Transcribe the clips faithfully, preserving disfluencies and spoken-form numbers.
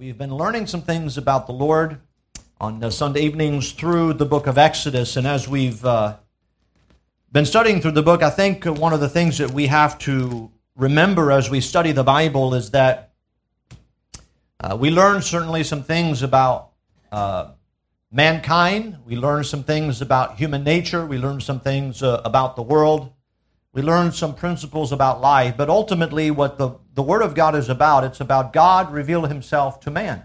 We've been learning some things about the Lord on uh, Sunday evenings through the book of Exodus. And as we've uh, been studying through the book, I think one of the things that we have to remember as we study the Bible is that uh, we learn certainly some things about uh, mankind. We learn some things about human nature. We learn some things uh, about the world. We learn some principles about life, but ultimately what the, the Word of God is about, it's about God revealing Himself to man.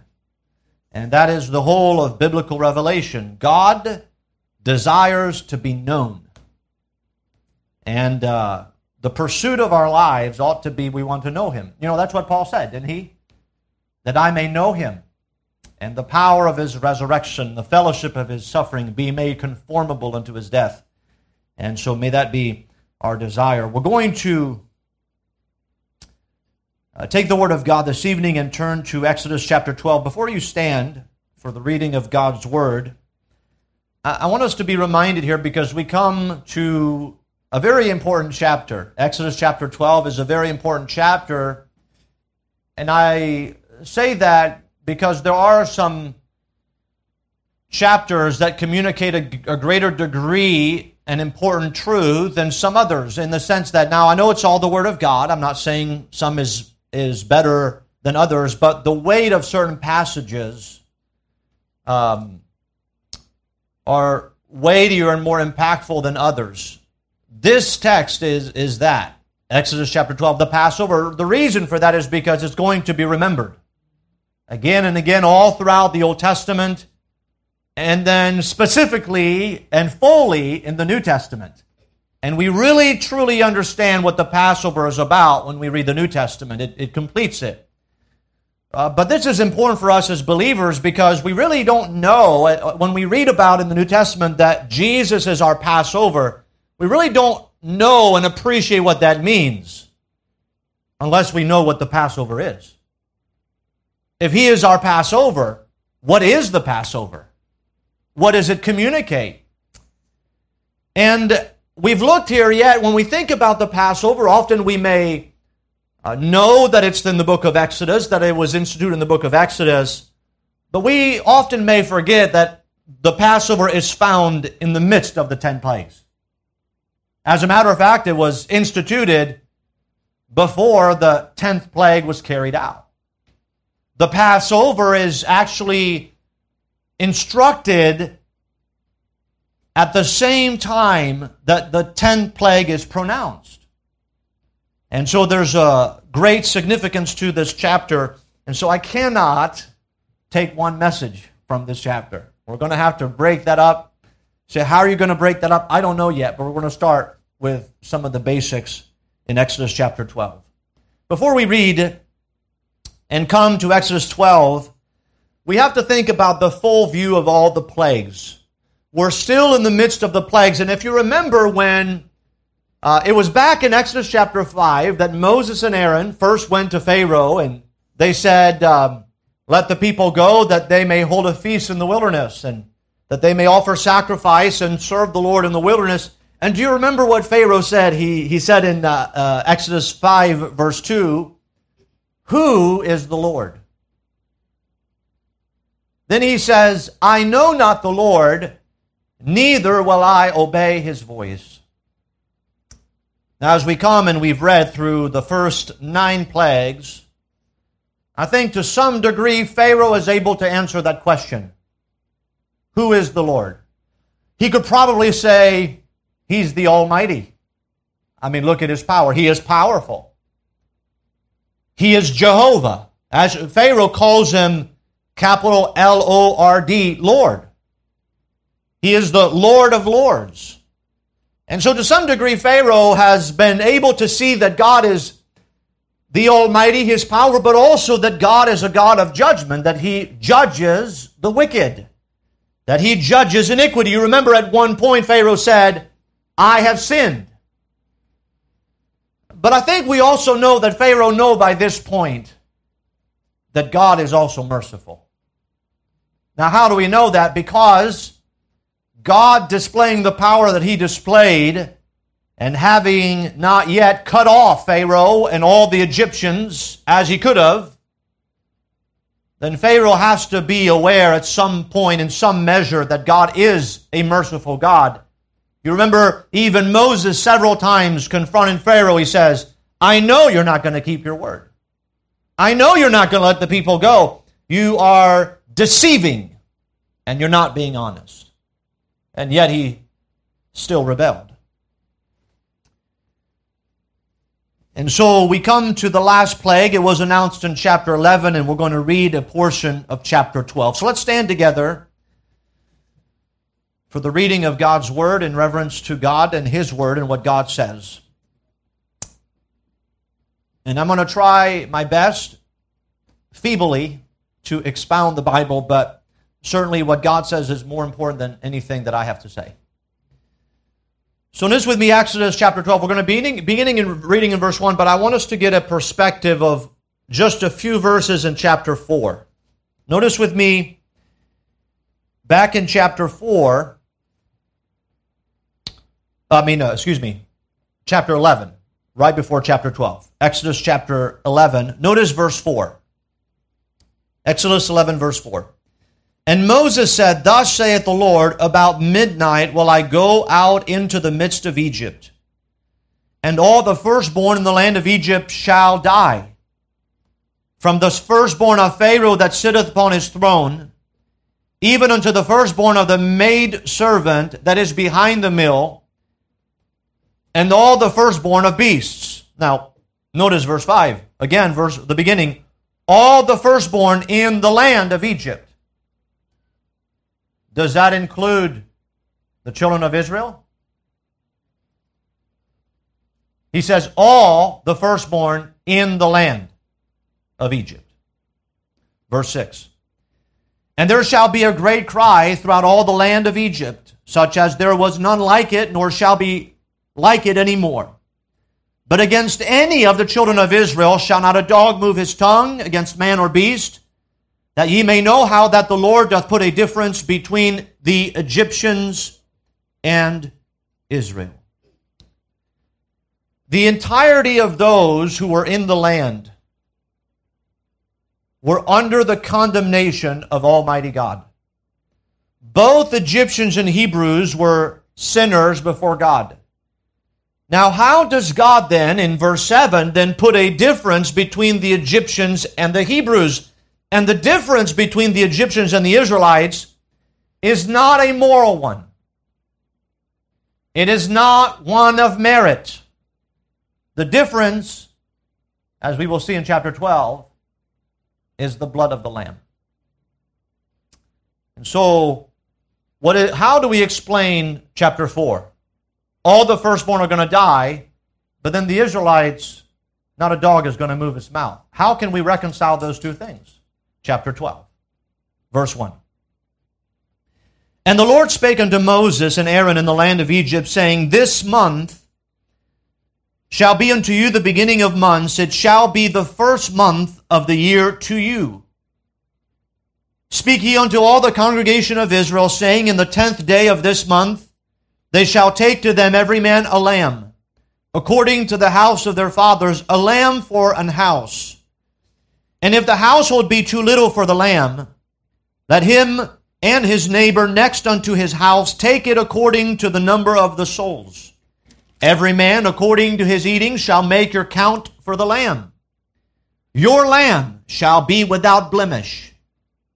And that is the whole of biblical revelation. God desires to be known. And uh, the pursuit of our lives ought to be, we want to know Him. You know, that's what Paul said, didn't he? That I may know Him and the power of His resurrection, the fellowship of His suffering, be made conformable unto His death. And so may that be our desire. We're going to uh, take the Word of God this evening and turn to Exodus chapter twelve. Before you stand for the reading of God's Word, I, I want us to be reminded here, because we come to a very important chapter. Exodus chapter twelve is a very important chapter, and I say that because there are some chapters that communicate a, a greater degree an important truth than some others, in the sense that, now I know it's all the Word of God. I'm not saying some is is better than others, but the weight of certain passages um, are weightier and more impactful than others. This text is is that. Exodus chapter twelve, the Passover. The reason for that is because it's going to be remembered again and again all throughout the Old Testament, and then specifically and fully in the New Testament. And we really, truly understand what the Passover is about when we read the New Testament. It, it completes it. Uh, but this is important for us as believers, because we really don't know, uh, when we read about in the New Testament that Jesus is our Passover, we really don't know and appreciate what that means unless we know what the Passover is. If He is our Passover, what is the Passover? What does it communicate? And we've looked here, yet when we think about the Passover, often we may uh, know that it's in the book of Exodus, that it was instituted in the book of Exodus, but we often may forget that the Passover is found in the midst of the ten plagues. As a matter of fact, it was instituted before the tenth plague was carried out. The Passover is actually instructed at the same time that the tenth plague is pronounced. And so there's a great significance to this chapter. And so I cannot take one message from this chapter. We're going to have to break that up. Say, how are you going to break that up? I don't know yet, but we're going to start with some of the basics in Exodus chapter twelve. Before we read and come to Exodus twelve, we have to think about the full view of all the plagues. We're still in the midst of the plagues. And if you remember when uh, it was back in Exodus chapter five that Moses and Aaron first went to Pharaoh and they said, um, let the people go that they may hold a feast in the wilderness and that they may offer sacrifice and serve the Lord in the wilderness. And do you remember what Pharaoh said? He, he said in uh, uh, Exodus five verse two, "Who is the Lord?" Then he says, "I know not the Lord, neither will I obey His voice." Now, as we come and we've read through the first nine plagues, I think to some degree Pharaoh is able to answer that question. Who is the Lord? He could probably say, He's the Almighty. I mean, look at His power. He is powerful. He is Jehovah. As Pharaoh calls Him, capital L O R D, Lord. He is the Lord of Lords. And so to some degree, Pharaoh has been able to see that God is the Almighty, His power, but also that God is a God of judgment, that He judges the wicked, that He judges iniquity. You remember at one point Pharaoh said, "I have sinned." But I think we also know that Pharaoh knew by this point that God is also merciful. Now, how do we know that? Because God displaying the power that He displayed and having not yet cut off Pharaoh and all the Egyptians as He could have, then Pharaoh has to be aware at some point, in some measure, that God is a merciful God. You remember even Moses several times confronting Pharaoh, he says, I know you're not going to keep your word. I know you're not going to let the people go. You are deceiving, and you're not being honest. And yet he still rebelled. And so we come to the last plague. It was announced in chapter eleven, and we're going to read a portion of chapter twelve. So let's stand together for the reading of God's word in reverence to God and His word and what God says. And I'm going to try my best, feebly, to expound the Bible, but certainly what God says is more important than anything that I have to say. So notice with me Exodus chapter twelve. We're going to be beginning, beginning and reading in verse one, but I want us to get a perspective of just a few verses in chapter four. Notice with me, back in chapter four, I mean, uh, excuse me, chapter eleven, right before chapter twelve. Exodus chapter eleven, notice verse four. Exodus eleven, verse four. And Moses said, Thus saith the Lord, about midnight will I go out into the midst of Egypt, and all the firstborn in the land of Egypt shall die. From the firstborn of Pharaoh that sitteth upon his throne, even unto the firstborn of the maid servant that is behind the mill, and all the firstborn of beasts. Now, notice verse five. Again, verse the beginning. All the firstborn in the land of Egypt. Does that include the children of Israel? He says, all the firstborn in the land of Egypt. Verse six. And there shall be a great cry throughout all the land of Egypt, such as there was none like it, nor shall be like it any more. But against any of the children of Israel shall not a dog move his tongue against man or beast, that ye may know how that the Lord doth put a difference between the Egyptians and Israel. The entirety of those who were in the land were under the condemnation of Almighty God. Both Egyptians and Hebrews were sinners before God. Now, how does God then, in verse seven, then put a difference between the Egyptians and the Hebrews? And the difference between the Egyptians and the Israelites is not a moral one. It is not one of merit. The difference, as we will see in chapter twelve, is the blood of the Lamb. And so, what is, how do we explain chapter four? All the firstborn are going to die, but then the Israelites, not a dog is going to move his mouth. How can we reconcile those two things? Chapter twelve, verse one. And the Lord spake unto Moses and Aaron in the land of Egypt, saying, This month shall be unto you the beginning of months. It shall be the first month of the year to you. Speak ye unto all the congregation of Israel, saying, In the tenth day of this month they shall take to them every man a lamb, according to the house of their fathers, a lamb for an house. And if the household be too little for the lamb, let him and his neighbor next unto his house take it according to the number of the souls. Every man according to his eating shall make your count for the lamb. Your lamb shall be without blemish.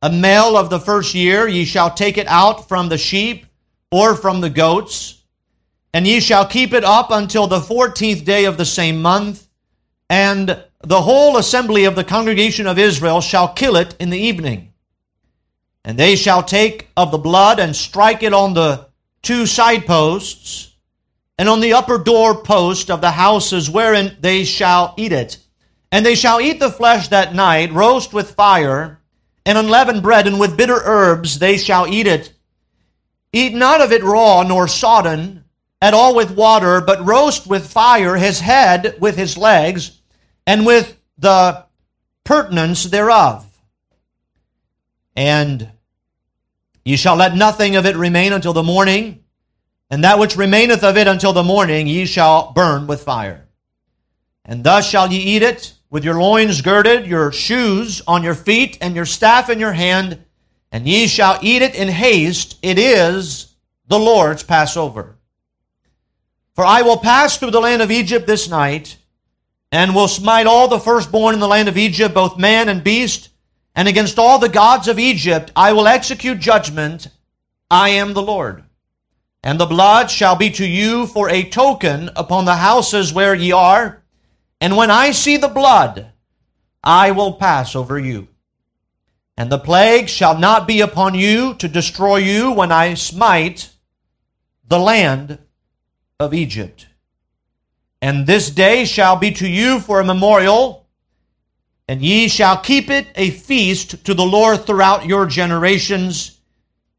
A male of the first year, ye shall take it out from the sheep or from the goats, and ye shall keep it up until the fourteenth day of the same month, and the whole assembly of the congregation of Israel shall kill it in the evening. And they shall take of the blood and strike it on the two side posts and on the upper door post of the houses wherein they shall eat it. And they shall eat the flesh that night, roast with fire, and unleavened bread, and with bitter herbs they shall eat it. Eat not of it raw, nor sodden at all with water, but roast with fire his head with his legs, and with the pertinence thereof. And ye shall let nothing of it remain until the morning, and that which remaineth of it until the morning ye shall burn with fire. And thus shall ye eat it, with your loins girded, your shoes on your feet, and your staff in your hand, and ye shall eat it in haste. It is the Lord's Passover. For I will pass through the land of Egypt this night, and will smite all the firstborn in the land of Egypt, both man and beast, and against all the gods of Egypt I will execute judgment. I am the Lord. And the blood shall be to you for a token upon the houses where ye are. And when I see the blood, I will pass over you. And the plague shall not be upon you to destroy you when I smite the land of Egypt. And this day shall be to you for a memorial, and ye shall keep it a feast to the Lord throughout your generations.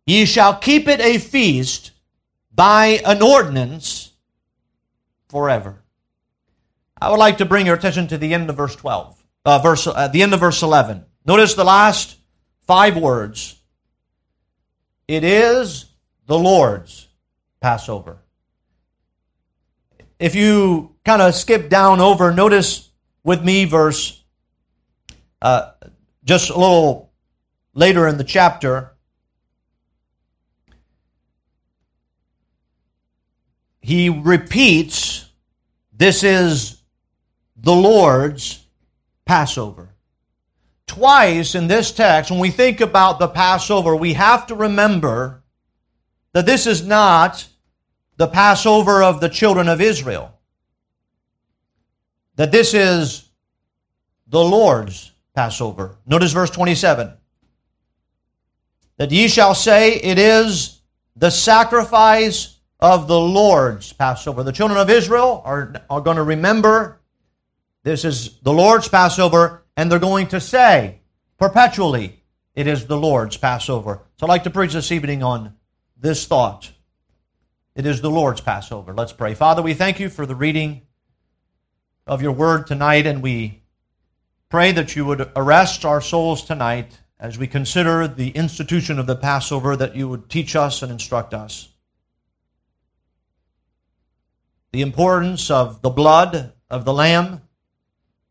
Ye shall keep it a feast by an ordinance forever. I would like to bring your attention to the end of verse twelve, uh, verse uh, the end of verse eleven. Notice the last five words. It is the Lord's Passover. If you kind of skip down over, notice with me verse, uh, just a little later in the chapter. He repeats, this is the Lord's Passover. Twice in this text, when we think about the Passover, we have to remember that this is not the Passover of the children of Israel. That this is the Lord's Passover. Notice verse twenty-seven. That ye shall say, it is the sacrifice of the Lord's Passover. The children of Israel are, are going to remember this is the Lord's Passover, and they're going to say perpetually, it is the Lord's Passover. So I'd like to preach this evening on this thought. It is the Lord's Passover. Let's pray. Father, we thank you for the reading of your word tonight, and we pray that you would arrest our souls tonight as we consider the institution of the Passover, that you would teach us and instruct us. The importance of the blood of the Lamb,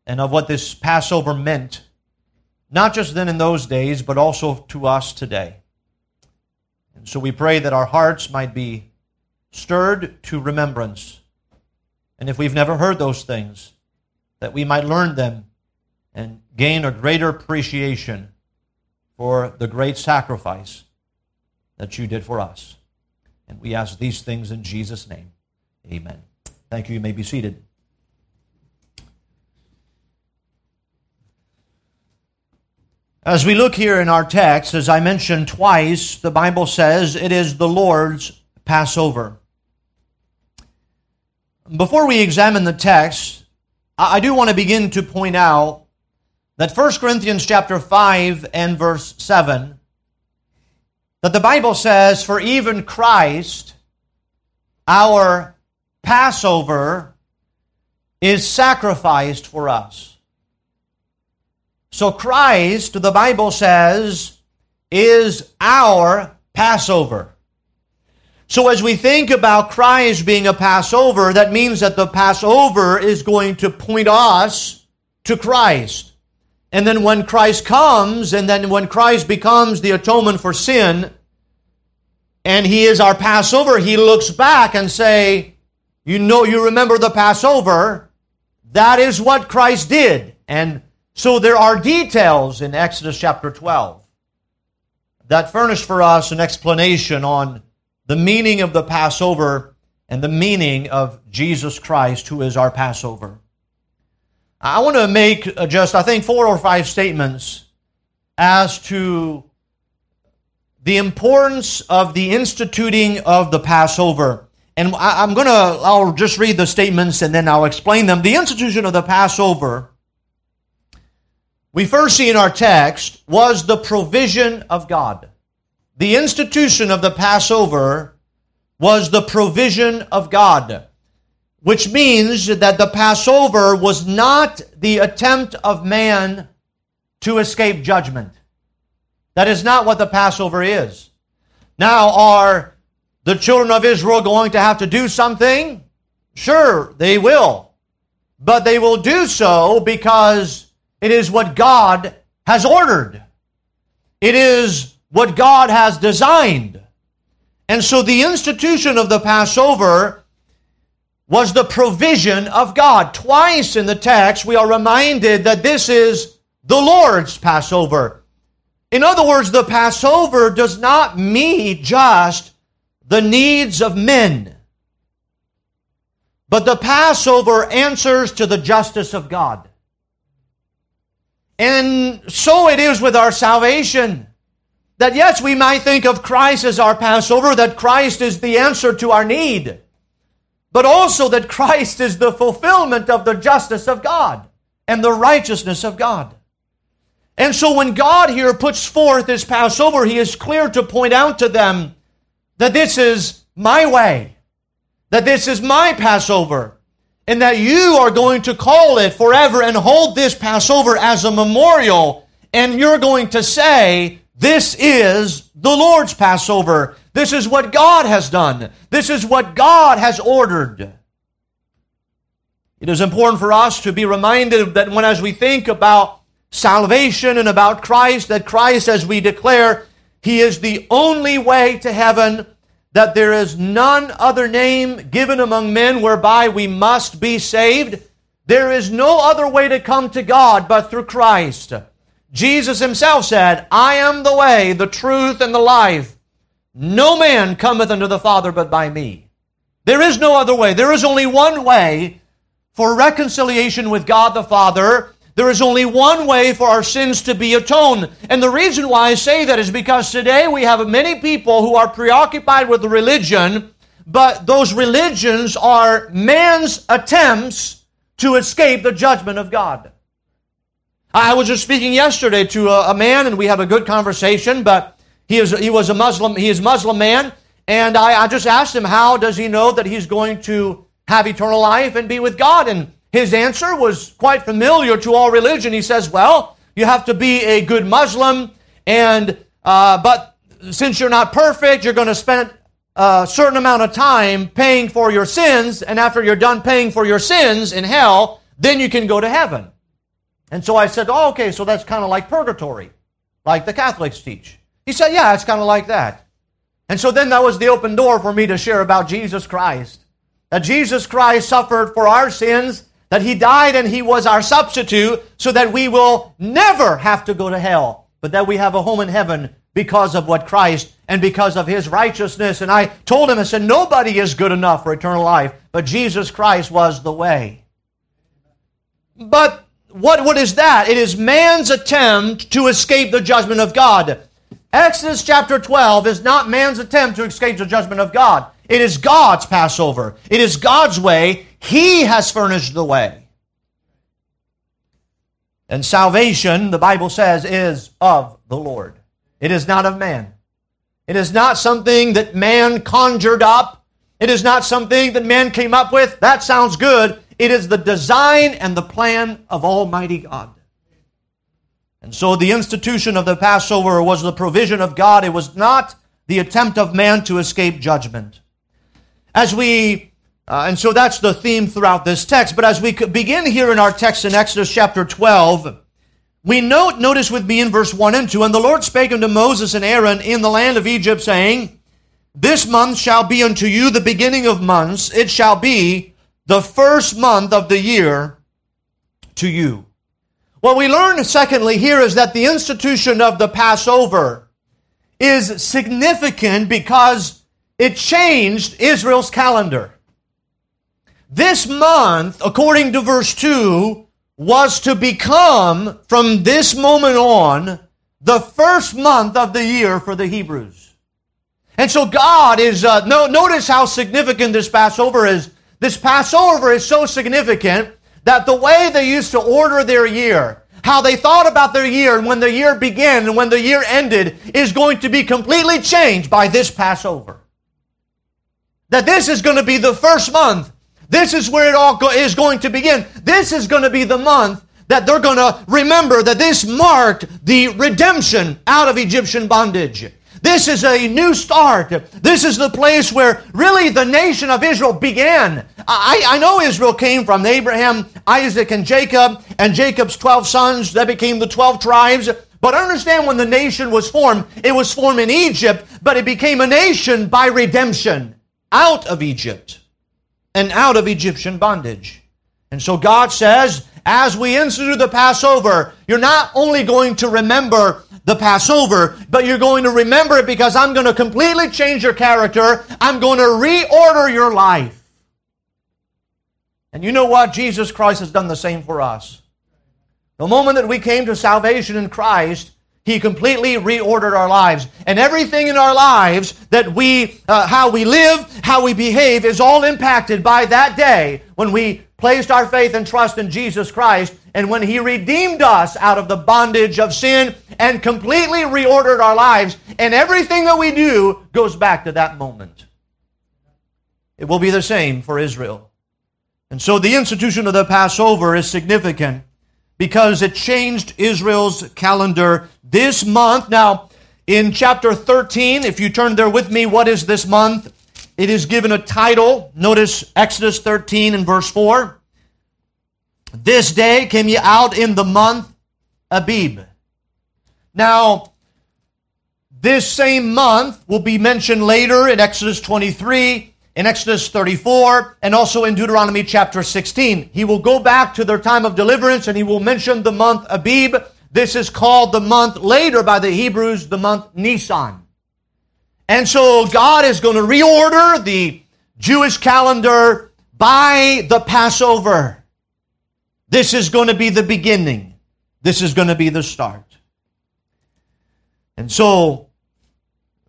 and of what this Passover meant, not just then in those days, but also to us today. And so we pray that our hearts might be stirred to remembrance. And if we've never heard those things, that we might learn them and gain a greater appreciation for the great sacrifice that you did for us. And we ask these things in Jesus' name. Amen. Thank you. You may be seated. As we look here in our text, as I mentioned twice, the Bible says it is the Lord's Passover. Before we examine the text, I do want to begin to point out that First Corinthians chapter five and verse seven, that the Bible says, for even Christ, our Passover, is sacrificed for us. So Christ, the Bible says, is our Passover. So as we think about Christ being a Passover, that means that the Passover is going to point us to Christ. And then when Christ comes, and then when Christ becomes the atonement for sin, and He is our Passover, He looks back and say, you know, you remember the Passover. That is what Christ did. And so there are details in Exodus chapter twelve that furnish for us an explanation on the meaning of the Passover and the meaning of Jesus Christ, who is our Passover. I want to make just, I think, four or five statements as to the importance of the instituting of the Passover. And I'm going to, I'll just read the statements and then I'll explain them. The institution of the Passover, we first see in our text, was the provision of God. The institution of the Passover was the provision of God, which means that the Passover was not the attempt of man to escape judgment. That is not what the Passover is. Now, are the children of Israel going to have to do something? Sure, they will. but they will do so because it is what God has ordered. It is what God has designed. And so the institution of the Passover was the provision of God. Twice in the text, we are reminded that this is the Lord's Passover. In other words, the Passover does not meet just the needs of men, but the Passover answers to the justice of God. And so it is with our salvation, that yes, we might think of Christ as our Passover, that Christ is the answer to our need, but also that Christ is the fulfillment of the justice of God and the righteousness of God. And so when God here puts forth His Passover, He is clear to point out to them that this is my way, that this is my Passover, and that you are going to call it forever and hold this Passover as a memorial, and you're going to say, this is the Lord's Passover. This is what God has done. This is what God has ordered. It is important for us to be reminded that when, as we think about salvation and about Christ, that Christ, as we declare, He is the only way to heaven, that there is none other name given among men whereby we must be saved. There is no other way to come to God but through Christ. Jesus Himself said, I am the way, the truth, and the life. No man cometh unto the Father but by me. There is no other way. There is only one way for reconciliation with God the Father. There is only one way for our sins to be atoned. And the reason why I say that is because today we have many people who are preoccupied with religion, but those religions are man's attempts to escape the judgment of God. I was just speaking yesterday to a, a man, and we had a good conversation, but he is he was a Muslim, he is Muslim man, and I, I just asked him, how does he know that he's going to have eternal life and be with God? And his answer was quite familiar to all religion. He says, well, you have to be a good Muslim, and uh, but since you're not perfect, you're going to spend a certain amount of time paying for your sins, and after you're done paying for your sins in hell, then you can go to heaven. And so I said, oh, okay, so that's kind of like purgatory, like the Catholics teach. He said, yeah, it's kind of like that. And so then that was the open door for me to share about Jesus Christ, that Jesus Christ suffered for our sins, that He died and He was our substitute so that we will never have to go to hell, but that we have a home in heaven because of what Christ and because of His righteousness. And I told him, I said, nobody is good enough for eternal life, but Jesus Christ was the way. But What, what is that? It is man's attempt to escape the judgment of God. Exodus chapter twelve is not man's attempt to escape the judgment of God. It is God's Passover. It is God's way. He has furnished the way. And salvation, the Bible says, is of the Lord. It is not of man. It is not something that man conjured up. It is not something that man came up with. That sounds good. It is the design and the plan of Almighty God. And so the institution of the Passover was the provision of God. It was not the attempt of man to escape judgment. As we, uh, and so that's the theme throughout this text, but as we begin here in our text in Exodus chapter twelve, we note, notice with me in verse one and two, and the Lord spake unto Moses and Aaron in the land of Egypt, saying, this month shall be unto you the beginning of months, it shall be the first month of the year to you. What we learn secondly here is that the institution of the Passover is significant because it changed Israel's calendar. This month, according to verse two, was to become, from this moment on, the first month of the year for the Hebrews. And so God is, uh, no, notice how significant this Passover is. This Passover is so significant that the way they used to order their year, how they thought about their year and when the year began and when the year ended, is going to be completely changed by this Passover. That this is going to be the first month. This is where it all go- is going to begin. This is going to be the month that they're going to remember that this marked the redemption out of Egyptian bondage. This is a new start. This is the place where really the nation of Israel began. I, I know Israel came from Abraham, Isaac, and Jacob, and Jacob's twelve sons. That became the twelve tribes. But understand, when the nation was formed, it was formed in Egypt, but it became a nation by redemption out of Egypt and out of Egyptian bondage. And so God says, as we institute the Passover, you're not only going to remember the Passover, but you're going to remember it because I'm going to completely change your character. I'm going to reorder your life. And you know what? Jesus Christ has done the same for us. The moment that we came to salvation in Christ, He completely reordered our lives. And everything in our lives that we, uh, how we live, how we behave, is all impacted by that day when we placed our faith and trust in Jesus Christ, and when He redeemed us out of the bondage of sin and completely reordered our lives. And everything that we do goes back to that moment. It will be the same for Israel. And so the institution of the Passover is significant, because it changed Israel's calendar this month. Now, in chapter thirteen, if you turn there with me, what is this month? It is given a title. Notice Exodus thirteen and verse four. This day came ye out in the month Abib. Now, this same month will be mentioned later in Exodus twenty-three, in Exodus thirty-four, and also in Deuteronomy chapter sixteen. He will go back to their time of deliverance, and he will mention the month Abib. This is called the month later by the Hebrews, the month Nisan. And so God is going to reorder the Jewish calendar by the Passover. This is going to be the beginning. This is going to be the start. And so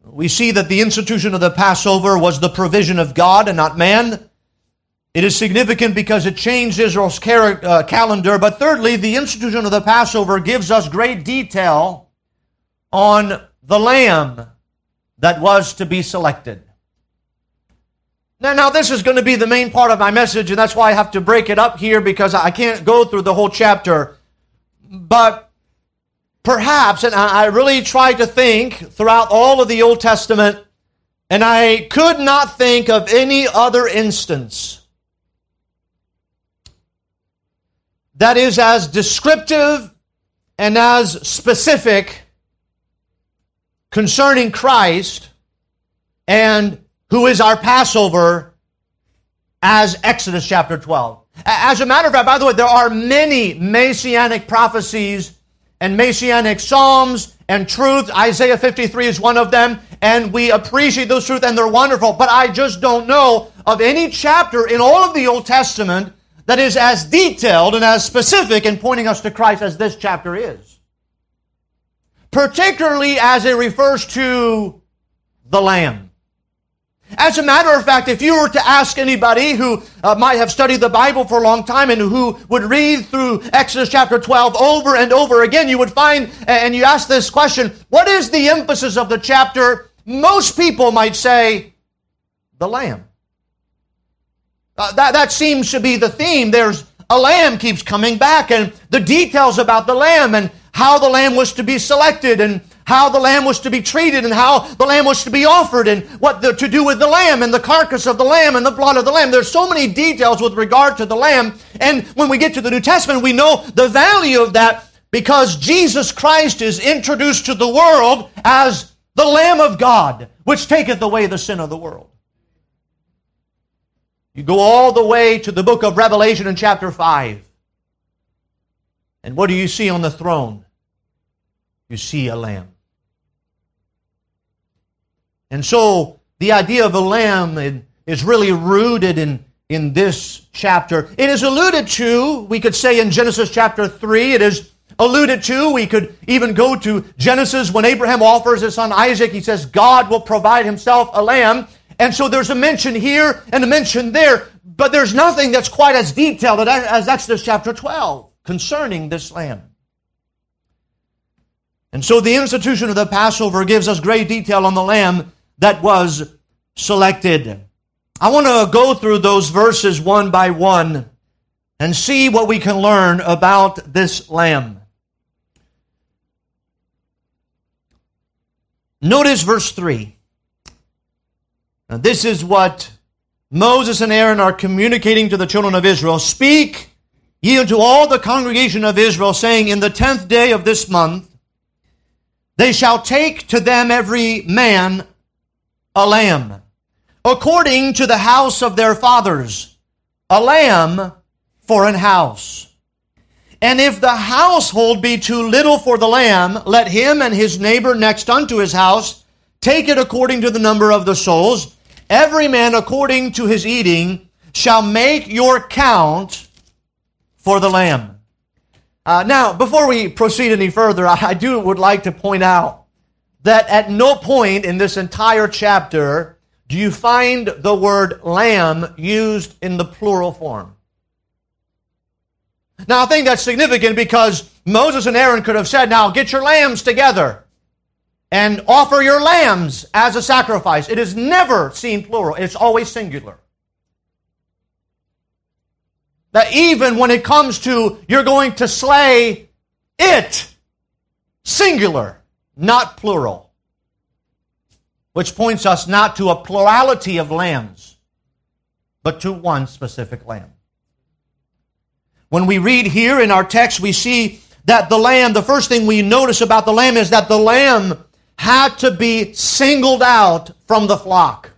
we see that the institution of the Passover was the provision of God and not man. It is significant because it changed Israel's car- uh, calendar. But thirdly, the institution of the Passover gives us great detail on the lamb that was to be selected. Now, now this is going to be the main part of my message, and that's why I have to break it up here, because I can't go through the whole chapter. But perhaps, and I really tried to think throughout all of the Old Testament, and I could not think of any other instance that is as descriptive and as specific concerning Christ and who is our Passover as Exodus chapter twelve. As a matter of fact, by the way, there are many messianic prophecies and messianic psalms and truth. Isaiah fifty-three is one of them, and we appreciate those truths, and they're wonderful. But I just don't know of any chapter in all of the Old Testament that is as detailed and as specific in pointing us to Christ as this chapter is, particularly as it refers to the Lamb. As a matter of fact, if you were to ask anybody who uh, might have studied the Bible for a long time and who would read through Exodus chapter twelve over and over again, you would find, and you ask this question, what is the emphasis of the chapter? Most people might say, the Lamb. Uh, that, that seems to be the theme. There's a Lamb keeps coming back, and the details about the Lamb and how the Lamb was to be selected, and how the lamb was to be treated, and how the lamb was to be offered, and what the, to do with the lamb, and the carcass of the lamb, and the blood of the lamb. There's so many details with regard to the lamb. And when we get to the New Testament, we know the value of that, because Jesus Christ is introduced to the world as the Lamb of God, which taketh away the sin of the world. You go all the way to the book of Revelation in chapter five. And what do you see on the throne? You see a lamb. And so the idea of a lamb is really rooted in, in this chapter. It is alluded to, we could say, in Genesis chapter three. It is alluded to. We could even go to Genesis when Abraham offers his son Isaac. He says, God will provide himself a lamb. And so there's a mention here and a mention there. But there's nothing that's quite as detailed as Exodus chapter twelve concerning this lamb. And so the institution of the Passover gives us great detail on the lamb that was selected. I want to go through those verses one by one and see what we can learn about this lamb. Notice verse three. Now, this is what Moses and Aaron are communicating to the children of Israel. Speak ye unto all the congregation of Israel, saying, in the tenth day of this month, they shall take to them every man a lamb, according to the house of their fathers, a lamb for an house. And if the household be too little for the lamb, let him and his neighbor next unto his house take it according to the number of the souls. Every man according to his eating shall make your count for the lamb. Uh, now, before we proceed any further, I, I do would like to point out that at no point in this entire chapter do you find the word lamb used in the plural form. Now, I think that's significant because Moses and Aaron could have said, now get your lambs together and offer your lambs as a sacrifice. It is never seen plural. It's always singular. That even when it comes to you're going to slay it, singular, not plural. Which points us not to a plurality of lambs, but to one specific lamb. When we read here in our text, we see that the lamb, the first thing we notice about the lamb is that the lamb had to be singled out from the flock.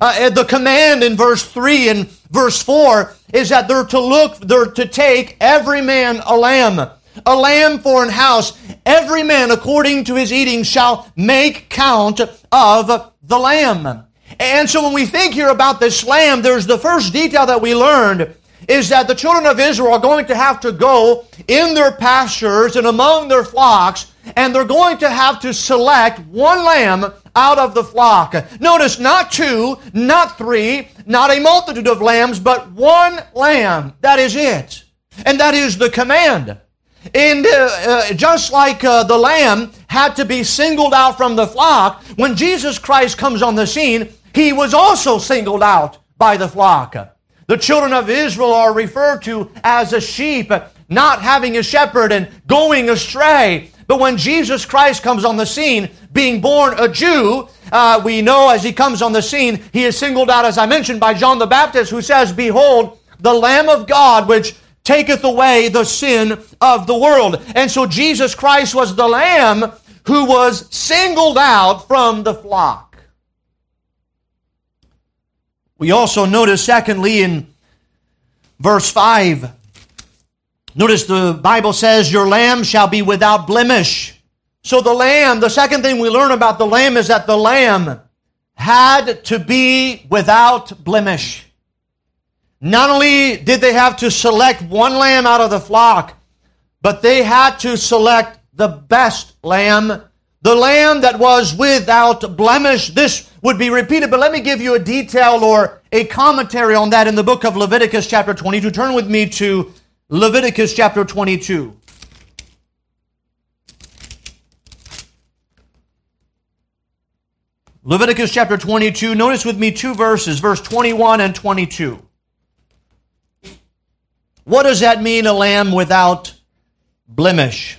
Uh, the command in verse three and verse four is that they're to look, they're to take every man a lamb, a lamb for an house. Every man according to his eating shall make count of the lamb. And so when we think here about this lamb, there's the first detail that we learned is that the children of Israel are going to have to go in their pastures and among their flocks, and they're going to have to select one lamb out of the flock. Notice, not two, not three, not a multitude of lambs, but one lamb. That is it. And that is the command. And uh, uh, just like uh, the lamb had to be singled out from the flock, when Jesus Christ comes on the scene, he was also singled out by the flock. The children of Israel are referred to as a sheep, not having a shepherd and going astray. But when Jesus Christ comes on the scene, being born a Jew, uh, we know as he comes on the scene, he is singled out, as I mentioned, by John the Baptist, who says, behold, the Lamb of God, which taketh away the sin of the world. And so Jesus Christ was the Lamb who was singled out from the flock. We also notice, secondly, in verse five, notice the Bible says, your lamb shall be without blemish. So the lamb, the second thing we learn about the lamb is that the lamb had to be without blemish. Not only did they have to select one lamb out of the flock, but they had to select the best lamb, the lamb that was without blemish. This would be repeated, but let me give you a detail or a commentary on that in the book of Leviticus chapter twenty-two. Turn with me to Leviticus chapter twenty-two. Leviticus chapter twenty-two. Notice with me two verses, verse twenty-one and twenty-two. What does that mean, a lamb without blemish?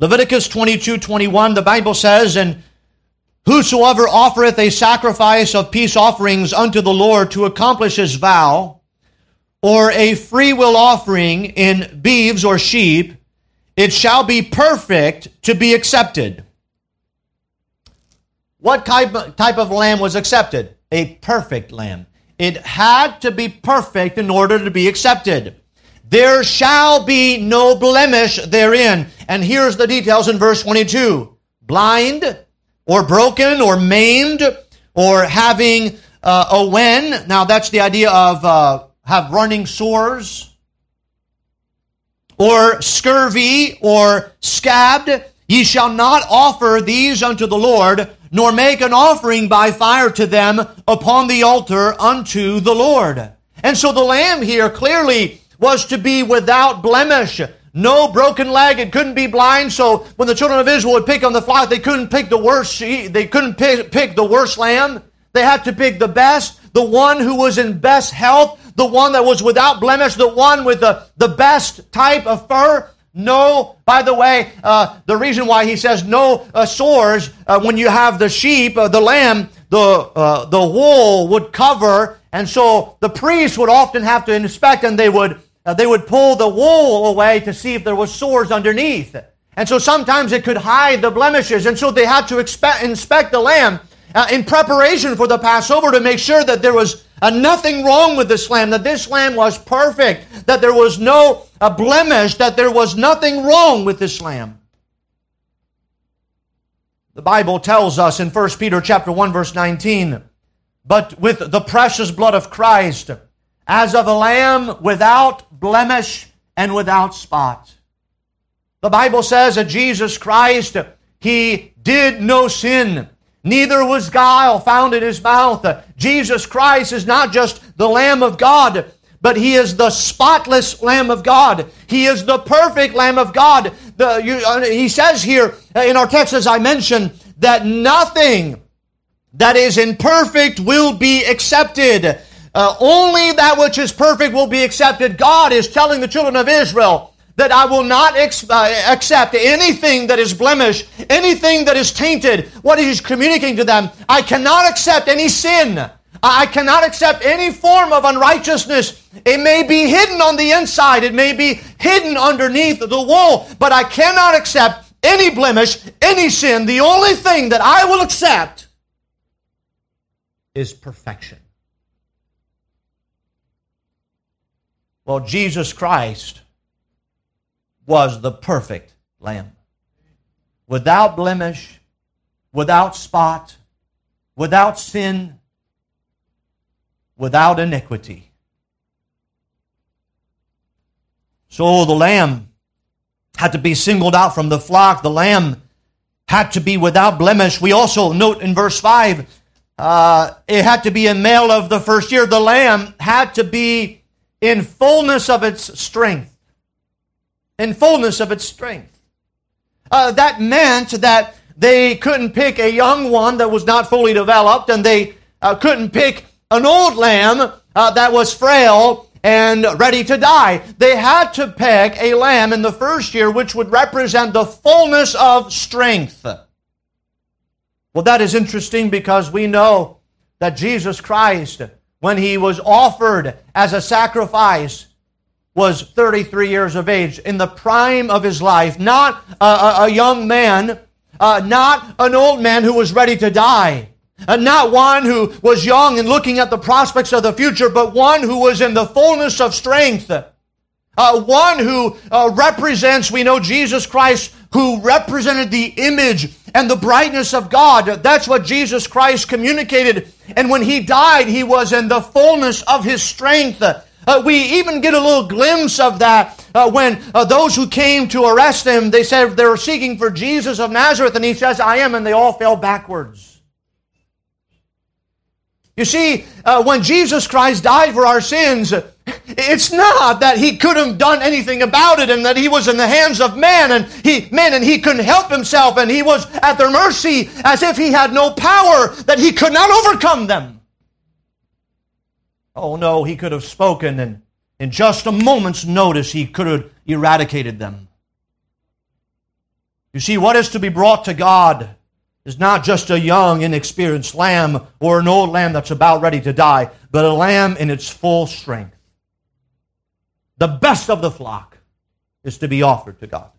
Leviticus twenty-two, twenty-one, the Bible says, and whosoever offereth a sacrifice of peace offerings unto the Lord to accomplish his vow, or a freewill offering in beeves or sheep, it shall be perfect to be accepted. What type of lamb was accepted? A perfect lamb. It had to be perfect in order to be accepted. There shall be no blemish therein. And here's the details in verse twenty-two. Blind or broken or maimed or having uh, a wen. Now that's the idea of uh, have running sores. Or scurvy or scabbed. Ye shall not offer these unto the Lord, nor make an offering by fire to them upon the altar unto the Lord. And so the lamb here clearly was to be without blemish. No broken leg. It couldn't be blind. So when the children of Israel would pick on the flock, they couldn't pick the worst sheep. They couldn't pick, pick the worst lamb. They had to pick the best, the one who was in best health, the one that was without blemish, the one with the, the best type of fur, No, by the way, uh, the reason why he says no uh, sores, uh, when you have the sheep, uh, the lamb, the uh, the wool would cover, and so the priests would often have to inspect, and they would uh, they would pull the wool away to see if there was sores underneath. And so sometimes it could hide the blemishes, and so they had to expe- inspect the lamb uh, in preparation for the Passover to make sure that there was uh, nothing wrong with this lamb, that this lamb was perfect, that there was no A blemish, that there was nothing wrong with this lamb. The Bible tells us in First Peter chapter one, verse nineteen, "But with the precious blood of Christ, as of a lamb without blemish and without spot." The Bible says that Jesus Christ, He did no sin. Neither was guile found in His mouth. Jesus Christ is not just the Lamb of God, but He is the spotless Lamb of God. He is the perfect Lamb of God. The, you, uh, he says here in our text, as I mentioned, that nothing that is imperfect will be accepted. Uh, only that which is perfect will be accepted. God is telling the children of Israel that I will not ex- uh, accept anything that is blemished, anything that is tainted. What He's communicating to them, I cannot accept any sin. I cannot accept any form of unrighteousness. It may be hidden on the inside. It may be hidden underneath the wool. But I cannot accept any blemish, any sin. The only thing that I will accept is perfection. Well, Jesus Christ was the perfect Lamb. Without blemish, without spot, without sin, without iniquity. So the lamb had to be singled out from the flock. The lamb had to be without blemish. We also note in verse five, uh, it had to be a male of the first year. The lamb had to be in fullness of its strength. In fullness of its strength. Uh, that meant that they couldn't pick a young one that was not fully developed, and they uh, couldn't pick an old lamb uh, that was frail and ready to die. They had to pick a lamb in the first year which would represent the fullness of strength. Well, that is interesting, because we know that Jesus Christ, when He was offered as a sacrifice, was thirty-three years of age, in the prime of His life, not a, a, a young man, uh, not an old man who was ready to die. And not one who was young and looking at the prospects of the future, but one who was in the fullness of strength. Uh, one who uh, represents, we know Jesus Christ, who represented the image and the brightness of God. That's what Jesus Christ communicated. And when He died, He was in the fullness of His strength. Uh, we even get a little glimpse of that uh, when uh, those who came to arrest Him, they said they were seeking for Jesus of Nazareth, and He says, "I am," and they all fell backwards. You see, uh, when Jesus Christ died for our sins, it's not that He could have done anything about it, and that He was in the hands of man, and he man, and He couldn't help Himself, and He was at their mercy, as if He had no power, that He could not overcome them. Oh no, He could have spoken, and in just a moment's notice, He could have eradicated them. You see, what is to be brought to God is not just a young, inexperienced lamb or an old lamb that's about ready to die, but a lamb in its full strength. The best of the flock is to be offered to God.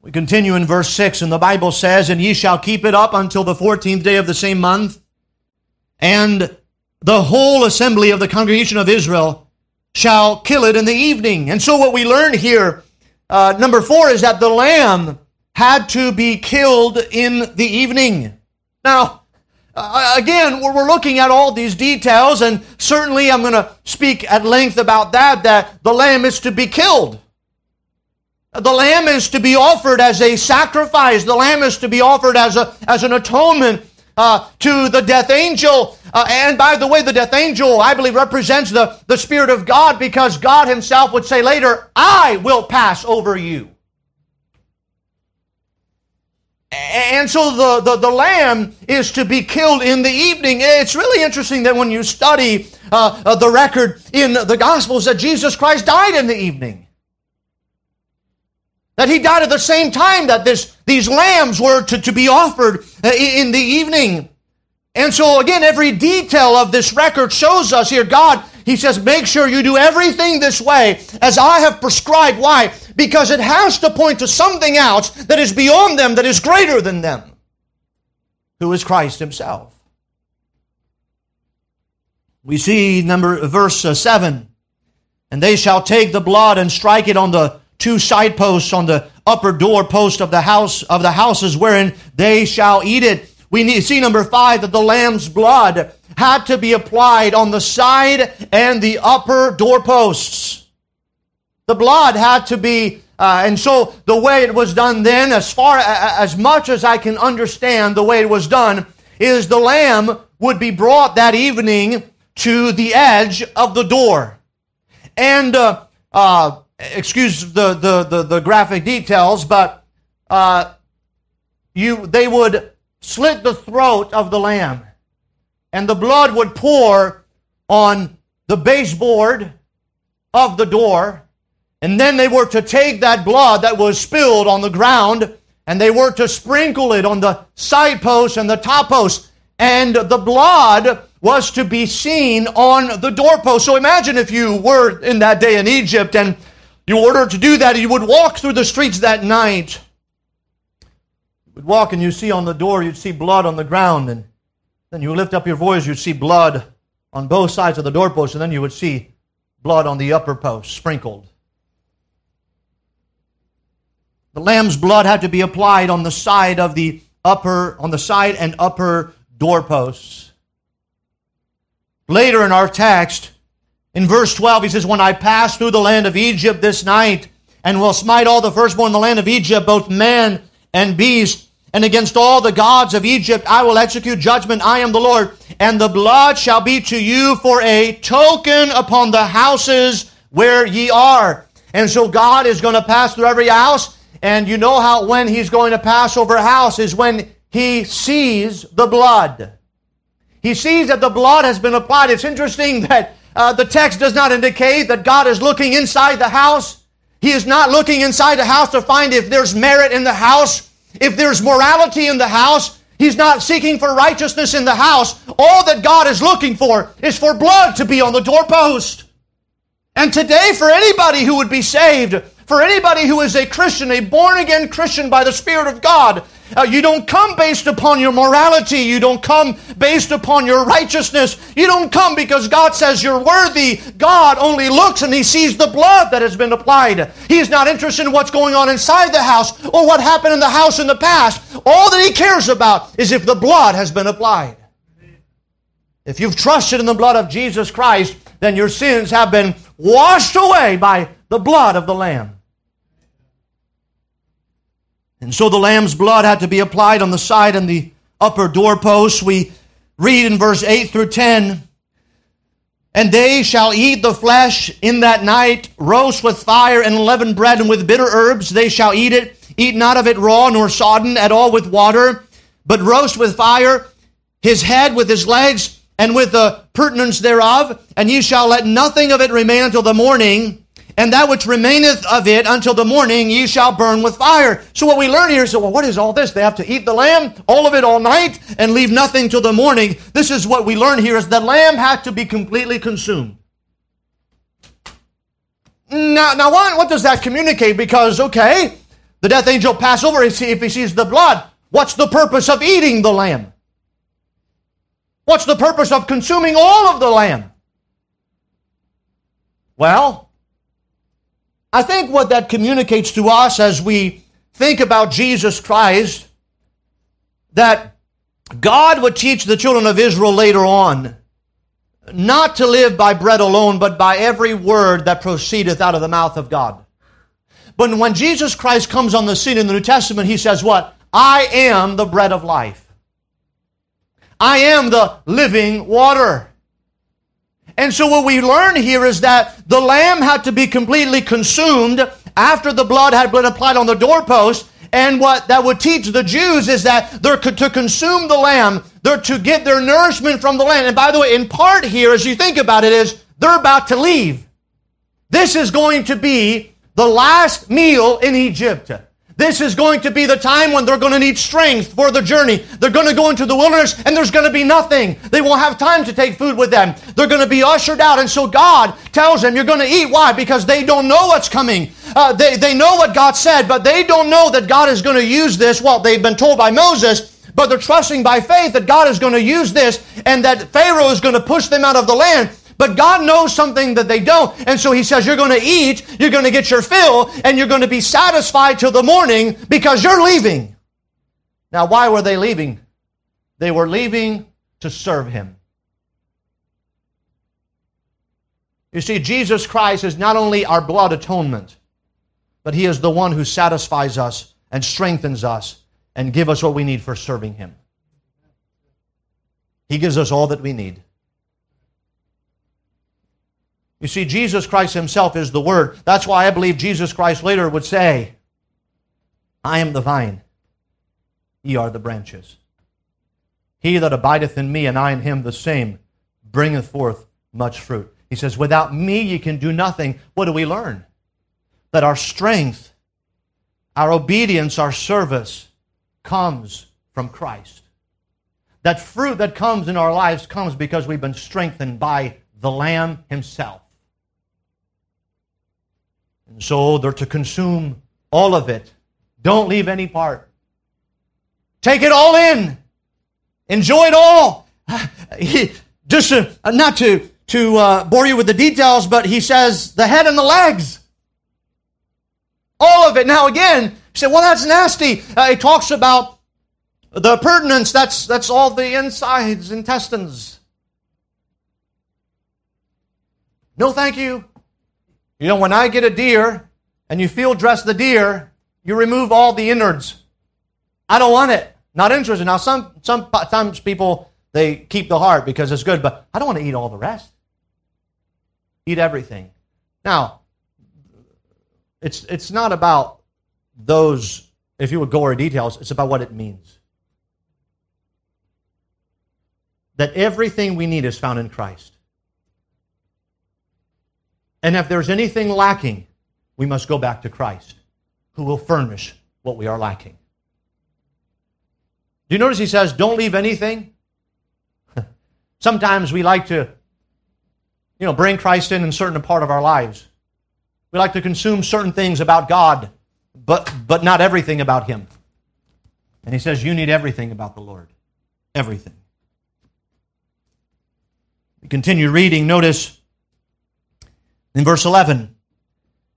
We continue in verse six, and the Bible says, "And ye shall keep it up until the fourteenth day of the same month, and the whole assembly of the congregation of Israel shall kill it in the evening." And so what we learn here, uh, number four, is that the lamb had to be killed in the evening. Now, uh, again, we're, we're looking at all these details, and certainly I'm going to speak at length about that, that the lamb is to be killed. The lamb is to be offered as a sacrifice. The lamb is to be offered as a as an atonement uh, to the death angel. Uh, and by the way, the death angel, I believe, represents the, the Spirit of God, because God Himself would say later, "I will pass over you." And so the, the, the lamb is to be killed in the evening. It's really interesting that when you study uh, uh, the record in the Gospels, that Jesus Christ died in the evening. That he died at the same time that this these lambs were to, to be offered in the evening. And so again, every detail of this record shows us here, God, he says, make sure you do everything this way as I have prescribed. Why? Because it has to point to something else that is beyond them, that is greater than them, who is Christ himself. We see number verse uh, seven, and they shall take the blood and strike it on the two side posts, on the upper door post of the house of the houses wherein they shall eat it. We need, see number five, that the lamb's blood had to be applied on the side and the upper doorposts. The blood had to be, uh, and so the way it was done then, as far as much as I can understand, the way it was done is the lamb would be brought that evening to the edge of the door, and uh, uh, excuse the, the the the graphic details, but uh, you they would. slit the throat of the lamb, and the blood would pour on the baseboard of the door, and then they were to take that blood that was spilled on the ground, and they were to sprinkle it on the side posts and the top posts, and the blood was to be seen on the doorpost. So imagine if you were in that day in Egypt, and you ordered to do that, you would walk through the streets that night. You'd walk and you see on the door, you'd see blood on the ground, and then you lift up your voice, you'd see blood on both sides of the doorpost, and then you would see blood on the upper post, sprinkled. The lamb's blood had to be applied on the side of the upper, on the side and upper doorposts. Later in our text, in verse twelve, he says, when I pass through the land of Egypt this night, and will smite all the firstborn in the land of Egypt, both man and and beast, and against all the gods of Egypt I will execute judgment. I am the Lord. And the blood shall be to you for a token upon the houses where ye are. And so God is going to pass through every house, and you know how when he's going to pass over a house is when he sees the blood. He sees that the blood has been applied. It's interesting that uh, the text does not indicate that God is looking inside the house. He is not looking inside the house to find if there's merit in the house, if there's morality in the house. He's not seeking for righteousness in the house. All that God is looking for is for blood to be on the doorpost. And today, for anybody who would be saved, for anybody who is a Christian, a born-again Christian by the Spirit of God, uh, you don't come based upon your morality. You don't come based upon your righteousness. You don't come because God says you're worthy. God only looks and he sees the blood that has been applied. He is not interested in what's going on inside the house or what happened in the house in the past. All that he cares about is if the blood has been applied. If you've trusted in the blood of Jesus Christ, then your sins have been washed away by the blood of the Lamb. And so the Lamb's blood had to be applied on the side and the upper doorposts. We read in verse eight through ten, and they shall eat the flesh in that night, roast with fire and leavened bread, and with bitter herbs they shall eat it. Eat not of it raw, nor sodden at all with water, but roast with fire his head with his legs, and with the pertinence thereof, and ye shall let nothing of it remain until the morning, and that which remaineth of it until the morning ye shall burn with fire. So what we learn here is, well, what is all this? They have to eat the lamb, all of it all night, and leave nothing till the morning. This is what we learn here, is the lamb had to be completely consumed. Now, now what, what does that communicate? Because, okay, the death angel pass over if he sees the blood. What's the purpose of eating the lamb? What's the purpose of consuming all of the lamb? Well, I think what that communicates to us as we think about Jesus Christ, that God would teach the children of Israel later on not to live by bread alone, but by every word that proceedeth out of the mouth of God. But when Jesus Christ comes on the scene in the New Testament, he says what? I am the bread of life. I am the living water. And so what we learn here is that the lamb had to be completely consumed after the blood had been applied on the doorpost. And what that would teach the Jews is that they're to consume the lamb. They're to get their nourishment from the lamb. And by the way, in part here, as you think about it, is they're about to leave. This is going to be the last meal in Egypt. This is going to be the time when they're going to need strength for the journey. They're going to go into the wilderness and there's going to be nothing. They won't have time to take food with them. They're going to be ushered out. And so God tells them, you're going to eat. Why? Because they don't know what's coming. Uh, they, they know what God said, but they don't know that God is going to use this, what well, they've been told by Moses, but they're trusting by faith that God is going to use this and that Pharaoh is going to push them out of the land. But God knows something that they don't. And so he says, you're going to eat, you're going to get your fill, and you're going to be satisfied till the morning because you're leaving. Now, why were they leaving? They were leaving to serve him. You see, Jesus Christ is not only our blood atonement, but he is the one who satisfies us and strengthens us and gives us what we need for serving him. He gives us all that we need. You see, Jesus Christ himself is the Word. That's why I believe Jesus Christ later would say, I am the vine, ye are the branches. He that abideth in me and I in him the same bringeth forth much fruit. He says, without me ye can do nothing. What do we learn? That our strength, our obedience, our service comes from Christ. That fruit that comes in our lives comes because we've been strengthened by the Lamb himself. And so they're to consume all of it. Don't leave any part. Take it all in. Enjoy it all. Just uh, not to, to uh, bore you with the details, but he says the head and the legs. All of it. Now again, you say, well, that's nasty. Uh, it talks about the pertinence. That's, that's all the insides, intestines. No, thank you. You know, when I get a deer and you field dress the deer, you remove all the innards. I don't want it. Not interested. Now, some sometimes people, they keep the heart because it's good, but I don't want to eat all the rest. Eat everything. Now, it's it's not about those, if you would, gory details. It's about what it means. That everything we need is found in Christ. And if there's anything lacking, we must go back to Christ, who will furnish what we are lacking. Do you notice he says, don't leave anything? Sometimes we like to, you know, bring Christ in in certain part of our lives. We like to consume certain things about God, but, but not everything about him. And he says, you need everything about the Lord. Everything. We continue reading. Notice in verse eleven,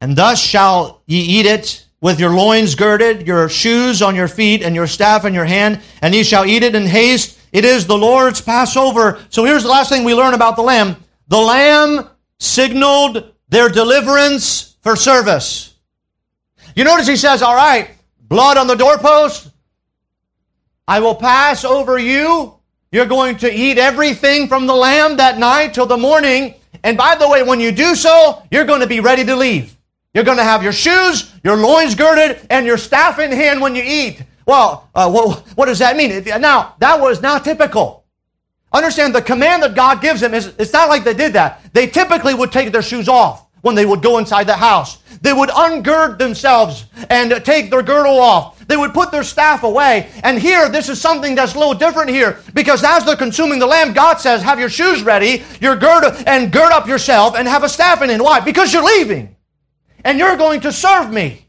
and thus shall ye eat it with your loins girded, your shoes on your feet, and your staff in your hand, and ye shall eat it in haste. It is the Lord's Passover. So here's the last thing we learn about the Lamb. The Lamb signaled their deliverance for service. You notice he says, all right, blood on the doorpost, I will pass over you. You're going to eat everything from the Lamb that night till the morning. And by the way, when you do so, you're going to be ready to leave. You're going to have your shoes, your loins girded, and your staff in hand when you eat. Well, uh, what, what does that mean? Now, that was not typical. Understand, the command that God gives them is, it's not like they did that. They typically would take their shoes off when they would go inside the house. They would ungird themselves and take their girdle off. They would put their staff away. And here, this is something that's a little different here, because as they're consuming the lamb, God says, have your shoes ready, your gird, and gird up yourself, and have a staff in it. Why? Because you're leaving, and you're going to serve me.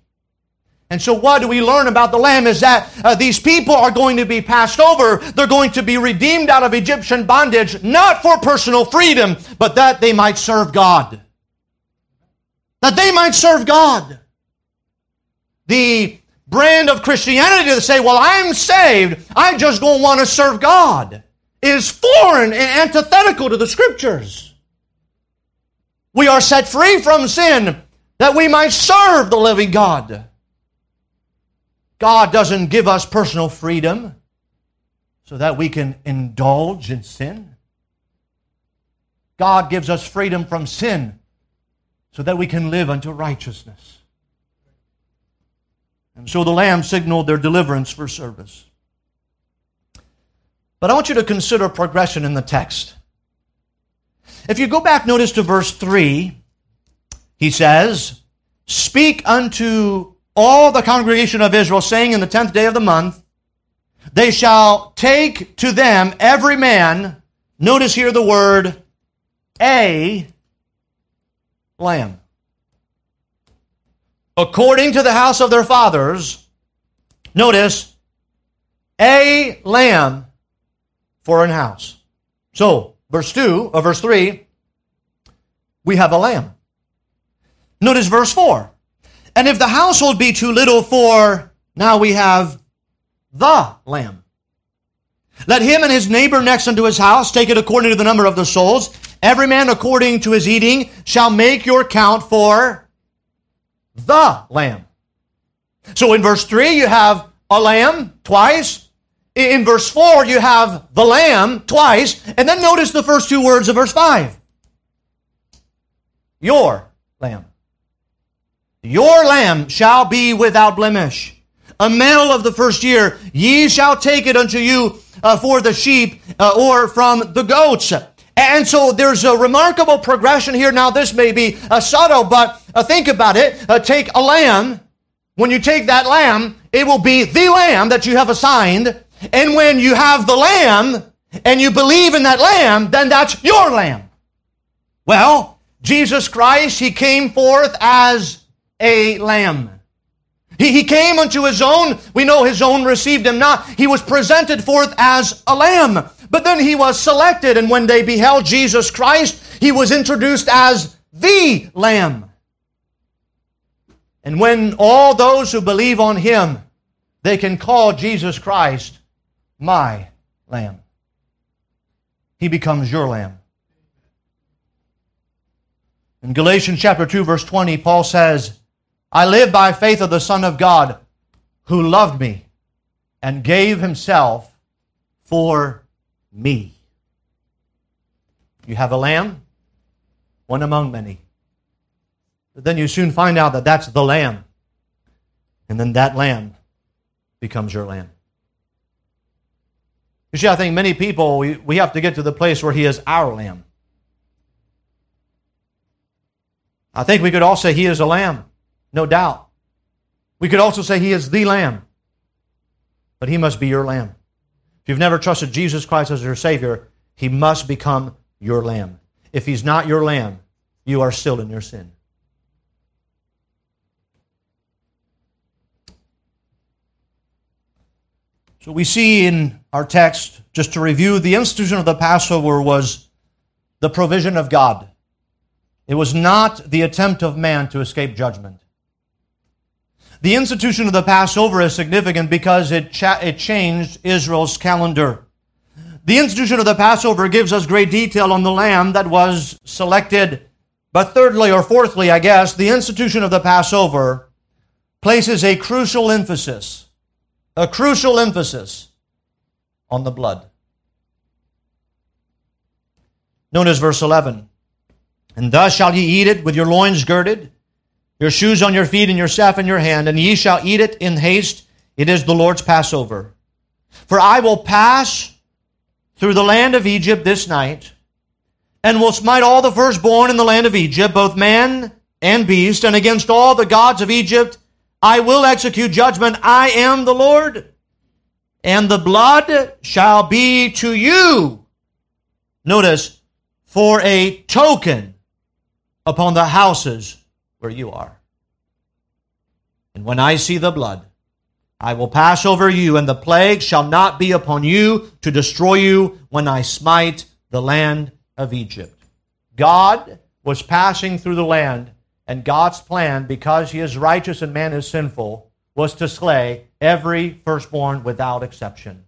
And so what do we learn about the Lamb is that uh, these people are going to be passed over. They're going to be redeemed out of Egyptian bondage, not for personal freedom, but that they might serve God. That they might serve God. The brand of Christianity to say, well, I'm saved, I just don't want to serve God, is foreign and antithetical to the Scriptures. We are set free from sin that we might serve the living God. God doesn't give us personal freedom so that we can indulge in sin. God gives us freedom from sin so that we can live unto righteousness. And so the Lamb signaled their deliverance for service. But I want you to consider progression in the text. If you go back, notice to verse three, he says, Speak unto all the congregation of Israel, saying, in the tenth day of the month, they shall take to them every man, notice here the word, a lamb, according to the house of their fathers, notice, a lamb for an house. So, verse two, or verse three, we have a lamb. Notice verse four. And if the household be too little for, now we have the lamb. Let him and his neighbor next unto his house take it according to the number of the souls. Every man according to his eating shall make your count for the lamb. So in verse three you have a lamb twice. In verse four you have the lamb twice. And then notice the first two words of verse five. Your lamb. Your lamb shall be without blemish. A male of the first year, ye shall take it unto you uh, for the sheep uh, or from the goats. And so there's a remarkable progression here. Now this may be uh, subtle, but uh, think about it. Uh, take a lamb. When you take that lamb, it will be the lamb that you have assigned. And when you have the lamb and you believe in that lamb, then that's your lamb. Well, Jesus Christ, he came forth as a lamb. He, he came unto his own. We know his own received him not. He was presented forth as a lamb. But then he was selected, and when they beheld Jesus Christ, he was introduced as the Lamb. And when all those who believe on him, they can call Jesus Christ my Lamb. He becomes your Lamb. In Galatians chapter two, verse twenty, Paul says, I live by faith of the Son of God, who loved me and gave himself for me. You have a lamb, one among many. But then you soon find out that that's the lamb. And then that lamb becomes your lamb. You see, I think many people, we, we have to get to the place where he is our lamb. I think we could all say he is a lamb, no doubt. We could also say he is the lamb. But he must be your lamb. If you've never trusted Jesus Christ as your Savior, he must become your lamb. If he's not your lamb, you are still in your sin. So we see in our text, just to review, the institution of the Passover was the provision of God. It was not the attempt of man to escape judgment. The institution of the Passover is significant because it, cha- it changed Israel's calendar. The institution of the Passover gives us great detail on the lamb that was selected. But thirdly, or fourthly, I guess, the institution of the Passover places a crucial emphasis, a crucial emphasis on the blood. Notice verse eleven. And thus shall ye eat it with your loins girded, your shoes on your feet, and your staff in your hand, and ye shall eat it in haste. It is the Lord's Passover. For I will pass through the land of Egypt this night, and will smite all the firstborn in the land of Egypt, both man and beast, and against all the gods of Egypt I will execute judgment. I am the Lord, and the blood shall be to you, notice, for a token upon the houses where you are. And when I see the blood, I will pass over you, and the plague shall not be upon you to destroy you when I smite the land of Egypt. God was passing through the land, and God's plan, because he is righteous and man is sinful, was to slay every firstborn without exception.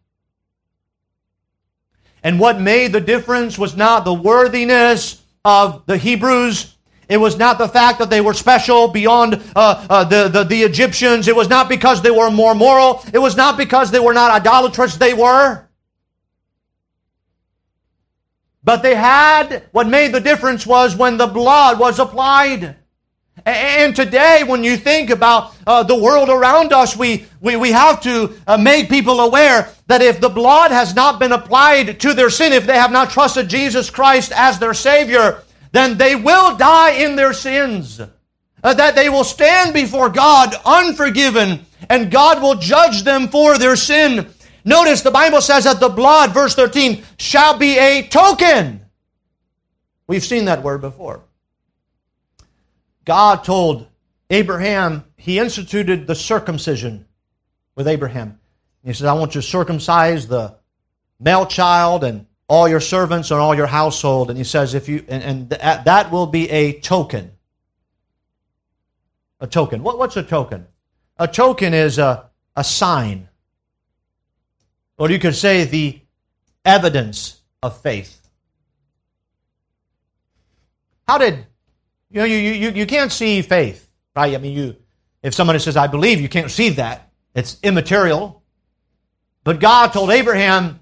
And what made the difference was not the worthiness of the Hebrews. It was not the fact that they were special beyond uh, uh, the, the, the Egyptians. It was not because they were more moral. It was not because they were not idolatrous. They were. But they had, what made the difference was when the blood was applied. And today, when you think about uh, the world around us, we, we, we have to uh, make people aware that if the blood has not been applied to their sin, if they have not trusted Jesus Christ as their Savior, then they will die in their sins. that they will stand before God unforgiven, and God will judge them for their sin. Notice the Bible says that the blood, verse thirteen, shall be a token. We've seen that word before. God told Abraham, He instituted the circumcision with Abraham. He says, I want you to circumcise the male child and all your servants and all your household. And he says, if you and, and th- that will be a token. A token. What, what's a token? A token is a, a sign. Or you could say the evidence of faith. How did, you know, you, you, you can't see faith, right? I mean, you if somebody says, I believe, you can't see that. It's immaterial. But God told Abraham,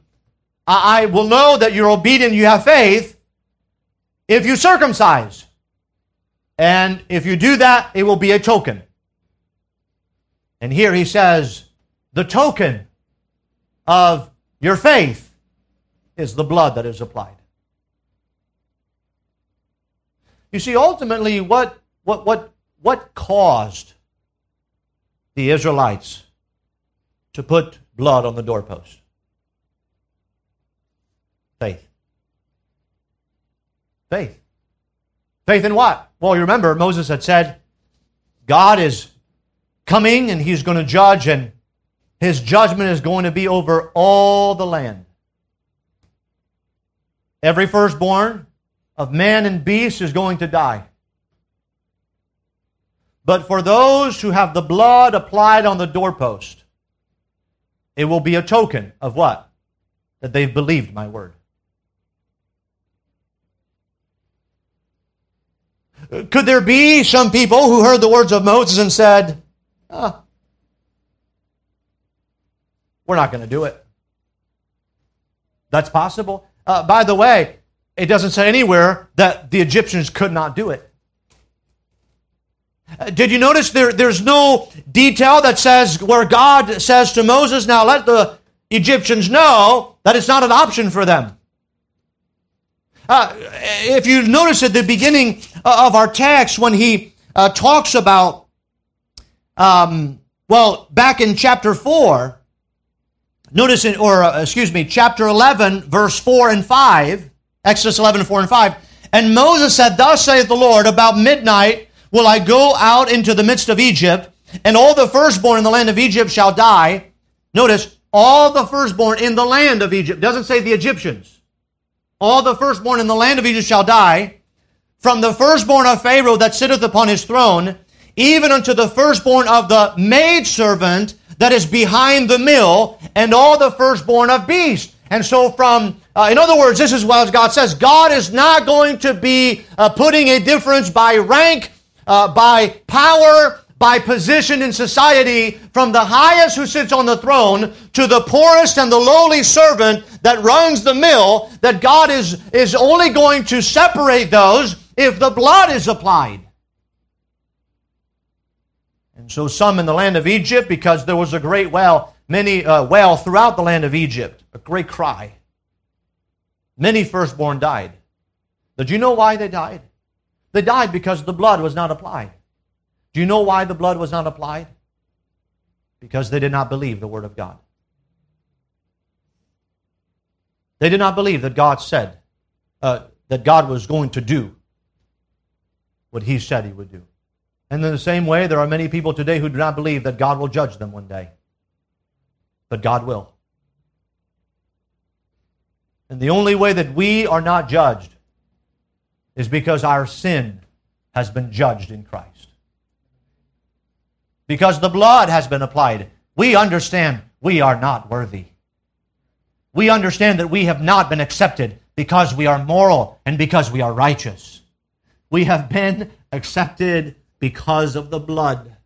I, I will know that you're obedient, you have faith, if you circumcise. And if you do that, it will be a token. And here he says, the token of your faith is the blood that is applied. You see, ultimately, what what what what caused the Israelites to put blood on the doorpost? Faith. Faith. Faith in what? Well, you remember Moses had said, God is coming and He's going to judge, and His judgment is going to be over all the land. Every firstborn of man and beast is going to die. But for those who have the blood applied on the doorpost, it will be a token of what? That they've believed my word. Could there be some people who heard the words of Moses and said, ah, we're not going to do it? That's possible. Uh, by the way, it doesn't say anywhere that the Egyptians could not do it. Uh, did you notice there, there's no detail that says where God says to Moses, now let the Egyptians know that it's not an option for them. Uh, if you notice at the beginning of our text when he uh, talks about, um, well, back in chapter four, notice, in, or uh, excuse me, chapter eleven, verse four and five, Exodus eleven, four and five. And Moses said, thus saith the Lord, about midnight will I go out into the midst of Egypt, and all the firstborn in the land of Egypt shall die. Notice, all the firstborn in the land of Egypt. Doesn't say the Egyptians. All the firstborn in the land of Egypt shall die, from the firstborn of Pharaoh that sitteth upon his throne, even unto the firstborn of the maidservant that is behind the mill, and all the firstborn of beasts. And so from, uh, in other words, this is what God says. God is not going to be uh, putting a difference by rank, uh, by power, by position in society, from the highest who sits on the throne to the poorest and the lowly servant that runs the mill, that God is, is only going to separate those if the blood is applied. And so some in the land of Egypt, because there was a great well, many uh, well throughout the land of Egypt, a great cry. Many firstborn died. Did you know why they died? They died because the blood was not applied. Do you know why the blood was not applied? Because they did not believe the word of God. They did not believe that God said, uh, that God was going to do what He said He would do. And in the same way, there are many people today who do not believe that God will judge them one day. But God will. And the only way that we are not judged is because our sin has been judged in Christ. Because the blood has been applied, we understand we are not worthy. We understand that we have not been accepted because we are moral and because we are righteous. We have been accepted because of the blood.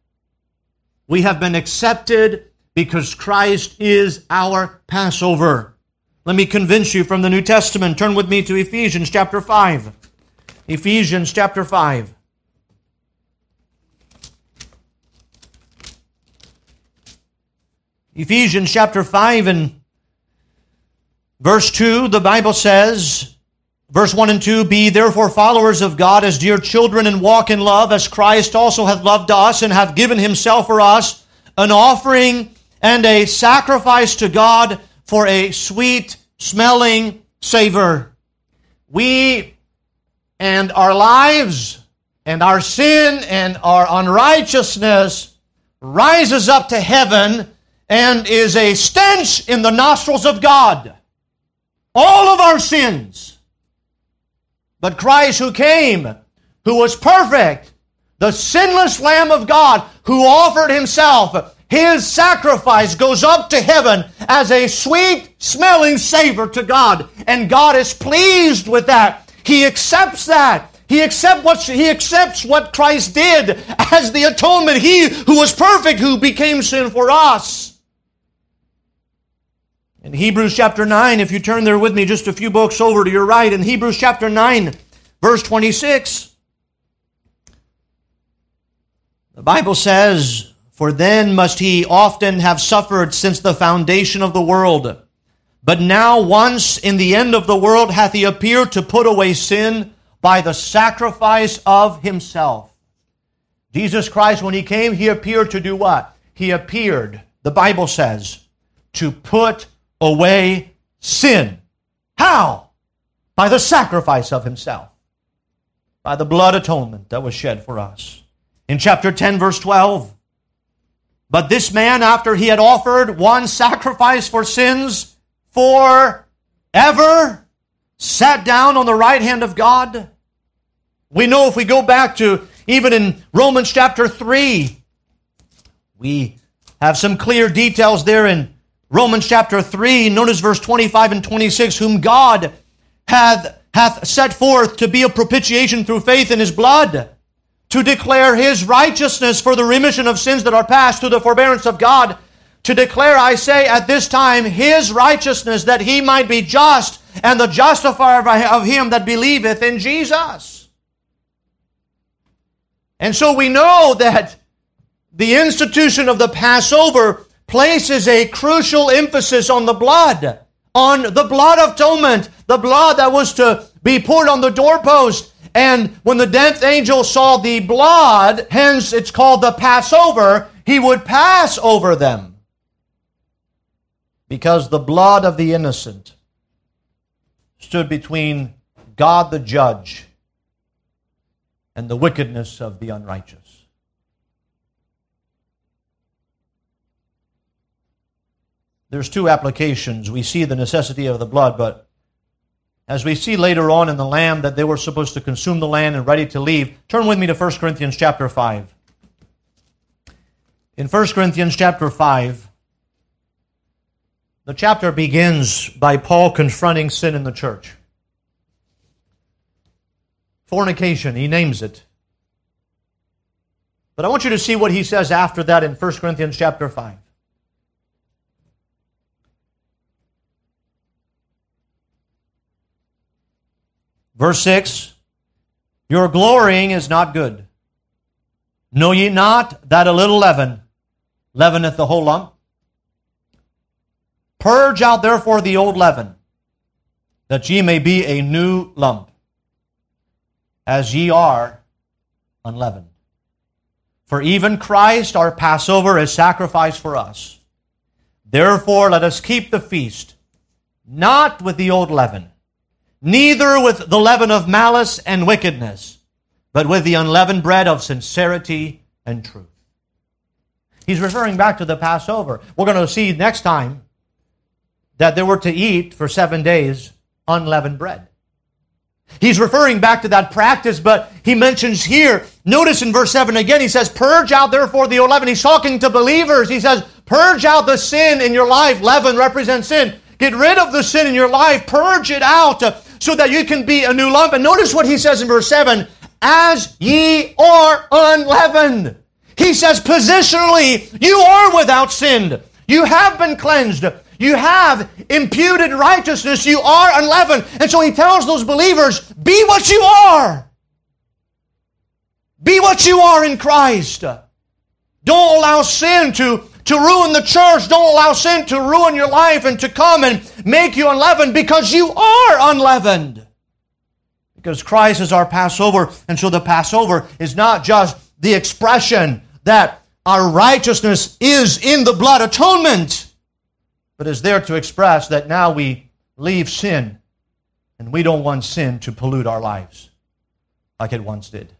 We have been accepted because Christ is our Passover. Let me convince you from the New Testament. Turn with me to Ephesians chapter five. Ephesians chapter five. Ephesians chapter five and verse two, the Bible says, Verse one and two, be therefore followers of God as dear children, and walk in love as Christ also hath loved us, and hath given himself for us, an offering and a sacrifice to God for a sweet-smelling savor. We and our lives and our sin and our unrighteousness rises up to heaven and is a stench in the nostrils of God. All of our sins. But Christ, who came, who was perfect, the sinless Lamb of God, who offered himself, his sacrifice goes up to heaven as a sweet-smelling savor to God. And God is pleased with that. He accepts that. He, accept what, he accepts what Christ did as the atonement. He who was perfect, who became sin for us. In Hebrews chapter nine, if you turn there with me just a few books over to your right, in Hebrews chapter nine, verse twenty-six, the Bible says, for then must he often have suffered since the foundation of the world. But now once in the end of the world hath he appeared to put away sin by the sacrifice of himself. Jesus Christ, when he came, he appeared to do what? He appeared, the Bible says, to put away sin. How? By the sacrifice of himself. By the blood atonement that was shed for us. In chapter ten, verse twelve, but this man, after he had offered one sacrifice for sins forever, sat down on the right hand of God. We know if we go back to even in Romans chapter three, we have some clear details there in Romans chapter three. Notice verse twenty-five and twenty-six, whom God hath, hath set forth to be a propitiation through faith in his blood, to declare his righteousness for the remission of sins that are past through the forbearance of God, to declare, I say, at this time, his righteousness, that he might be just, and the justifier of him that believeth in Jesus. And so we know that the institution of the Passover places a crucial emphasis on the blood, on the blood of atonement, the blood that was to be poured on the doorpost. And when the death angel saw the blood, hence it's called the Passover, he would pass over them. Because the blood of the innocent stood between God the judge and the wickedness of the unrighteous. There's two applications. We see the necessity of the blood, but as we see later on in the lamb that they were supposed to consume the land and ready to leave, turn with me to First Corinthians chapter five. In First Corinthians chapter five, the chapter begins by Paul confronting sin in the church. Fornication, he names it. But I want you to see what he says after that in First Corinthians chapter five. Verse six, your glorying is not good. Know ye not that a little leaven leaveneth the whole lump? Purge out therefore the old leaven, that ye may be a new lump, as ye are unleavened. For even Christ, our Passover, is sacrificed for us. Therefore let us keep the feast, not with the old leaven, neither with the leaven of malice and wickedness, but with the unleavened bread of sincerity and truth. He's referring back to the Passover. We're going to see next time that they were to eat for seven days unleavened bread. He's referring back to that practice, but he mentions here, notice in verse seven again, he says, purge out therefore the old leaven. He's talking to believers. He says, purge out the sin in your life. Leaven represents sin. Get rid of the sin in your life. Purge it out so that you can be a new lump. And notice what he says in verse seven, as ye are unleavened. He says, positionally, you are without sin. You have been cleansed. You have imputed righteousness. You are unleavened. And so he tells those believers, be what you are. Be what you are in Christ. Don't allow sin to, to ruin the church. Don't allow sin to ruin your life and to come and make you unleavened, because you are unleavened. because Christ is our Passover. And so the Passover is not just the expression that our righteousness is in the blood atonement, but is there to express that now we leave sin and we don't want sin to pollute our lives like it once did.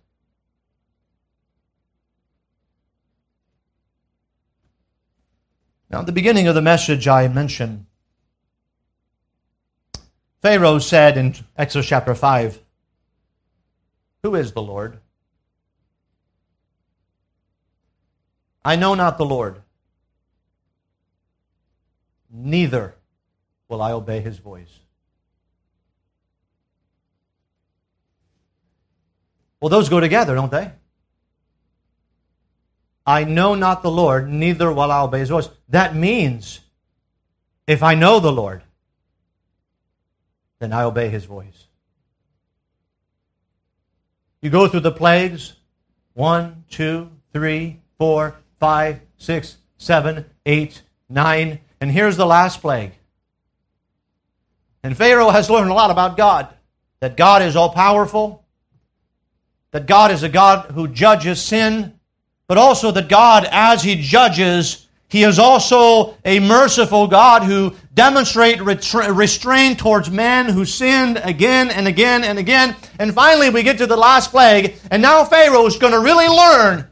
Now, at the beginning of the message I mentioned, Pharaoh said in Exodus chapter five, "Who is the Lord? I know not the Lord, neither will I obey his voice." Well, those go together, don't they? I know not the Lord, neither will I obey his voice. That means if I know the Lord, then I obey his voice. You go through the plagues, one, two, three, four, five, six, seven, eight, nine, and here's the last plague. And Pharaoh has learned a lot about God, that God is all-powerful, that God is a God who judges sin, but also that God, as He judges, He is also a merciful God who demonstrates retra- restraint towards man who sinned again and again and again. And finally we get to the last plague, and now Pharaoh is going to really learn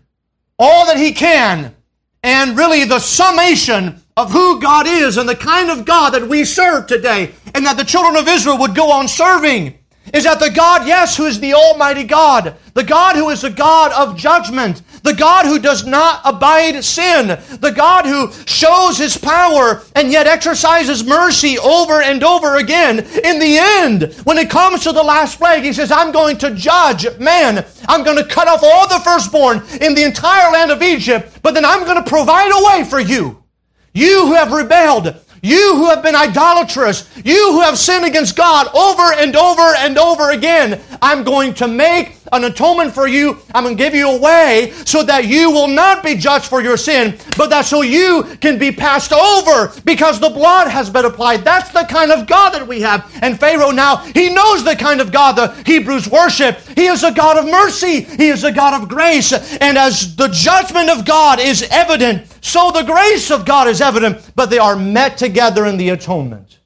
all that he can, and really the summation of who God is and the kind of God that we serve today, and that the children of Israel would go on serving, is that the God, yes, who is the Almighty God, the God who is the God of judgment, the God who does not abide sin, the God who shows His power and yet exercises mercy over and over again. In the end, when it comes to the last plague, He says, I'm going to judge man. I'm going to cut off all the firstborn in the entire land of Egypt, but then I'm going to provide a way for you. You who have rebelled, you who have been idolatrous, you who have sinned against God over and over and over again, I'm going to make an atonement for you. I'm going to give you a way so that you will not be judged for your sin, but that so you can be passed over because the blood has been applied. That's the kind of God that we have. And Pharaoh now, he knows the kind of God the Hebrews worship. He is a God of mercy. He is a God of grace. And as the judgment of God is evident, so the grace of God is evident, but they are met together in the atonement.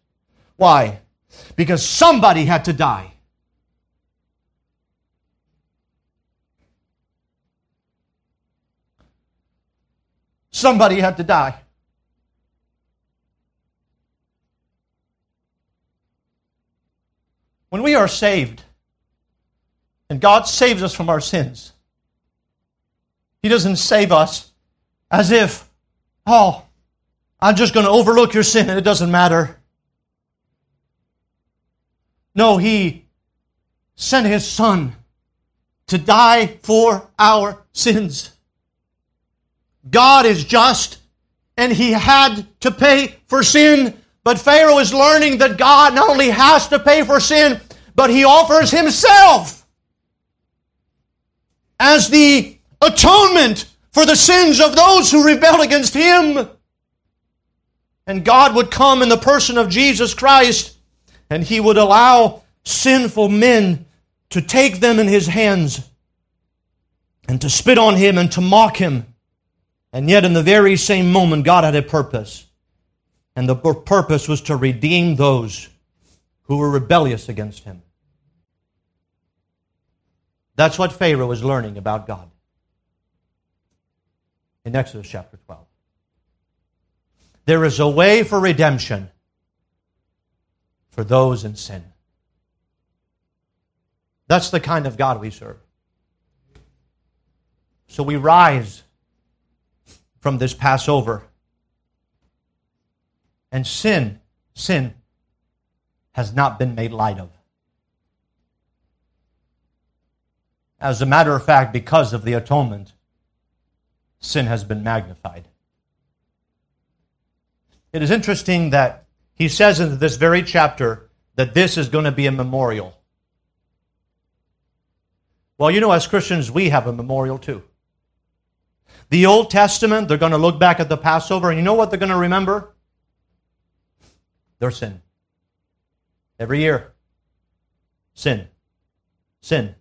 Why? Because somebody had to die. Somebody had to die. When we are saved, and God saves us from our sins, He doesn't save us as if, oh, I'm just going to overlook your sin and it doesn't matter. No, He sent His Son to die for our sins. God is just, and He had to pay for sin. But Pharaoh is learning that God not only has to pay for sin, but He offers Himself as the atonement for the sins of those who rebelled against Him. And God would come in the person of Jesus Christ, and He would allow sinful men to take them in His hands and to spit on Him and to mock Him. And yet in the very same moment, God had a purpose. And the purpose was to redeem those who were rebellious against Him. That's what Pharaoh was learning about God in Exodus chapter twelve. There is a way for redemption for those in sin. That's the kind of God we serve. So we rise from this Passover. And sin, sin has not been made light of. As a matter of fact, because of the atonement, sin has been magnified. It is interesting that he says in this very chapter that this is going to be a memorial. Well, you know, as Christians, we have a memorial too. The Old Testament, they're going to look back at the Passover, and you know what they're going to remember? Their sin. Every year. Sin. sin.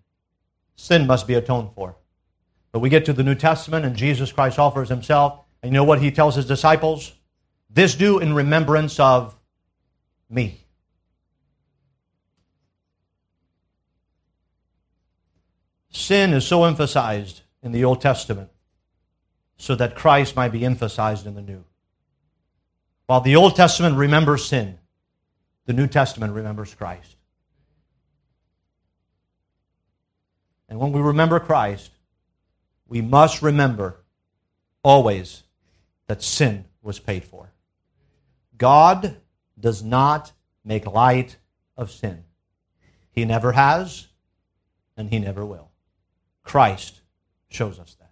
Sin must be atoned for. But we get to the New Testament, and Jesus Christ offers himself. And you know what he tells his disciples? This do in remembrance of me. Sin is so emphasized in the Old Testament so that Christ might be emphasized in the New. While the Old Testament remembers sin, the New Testament remembers Christ. And when we remember Christ, we must remember always that sin was paid for. God does not make light of sin. He never has, and he never will. Christ shows us that.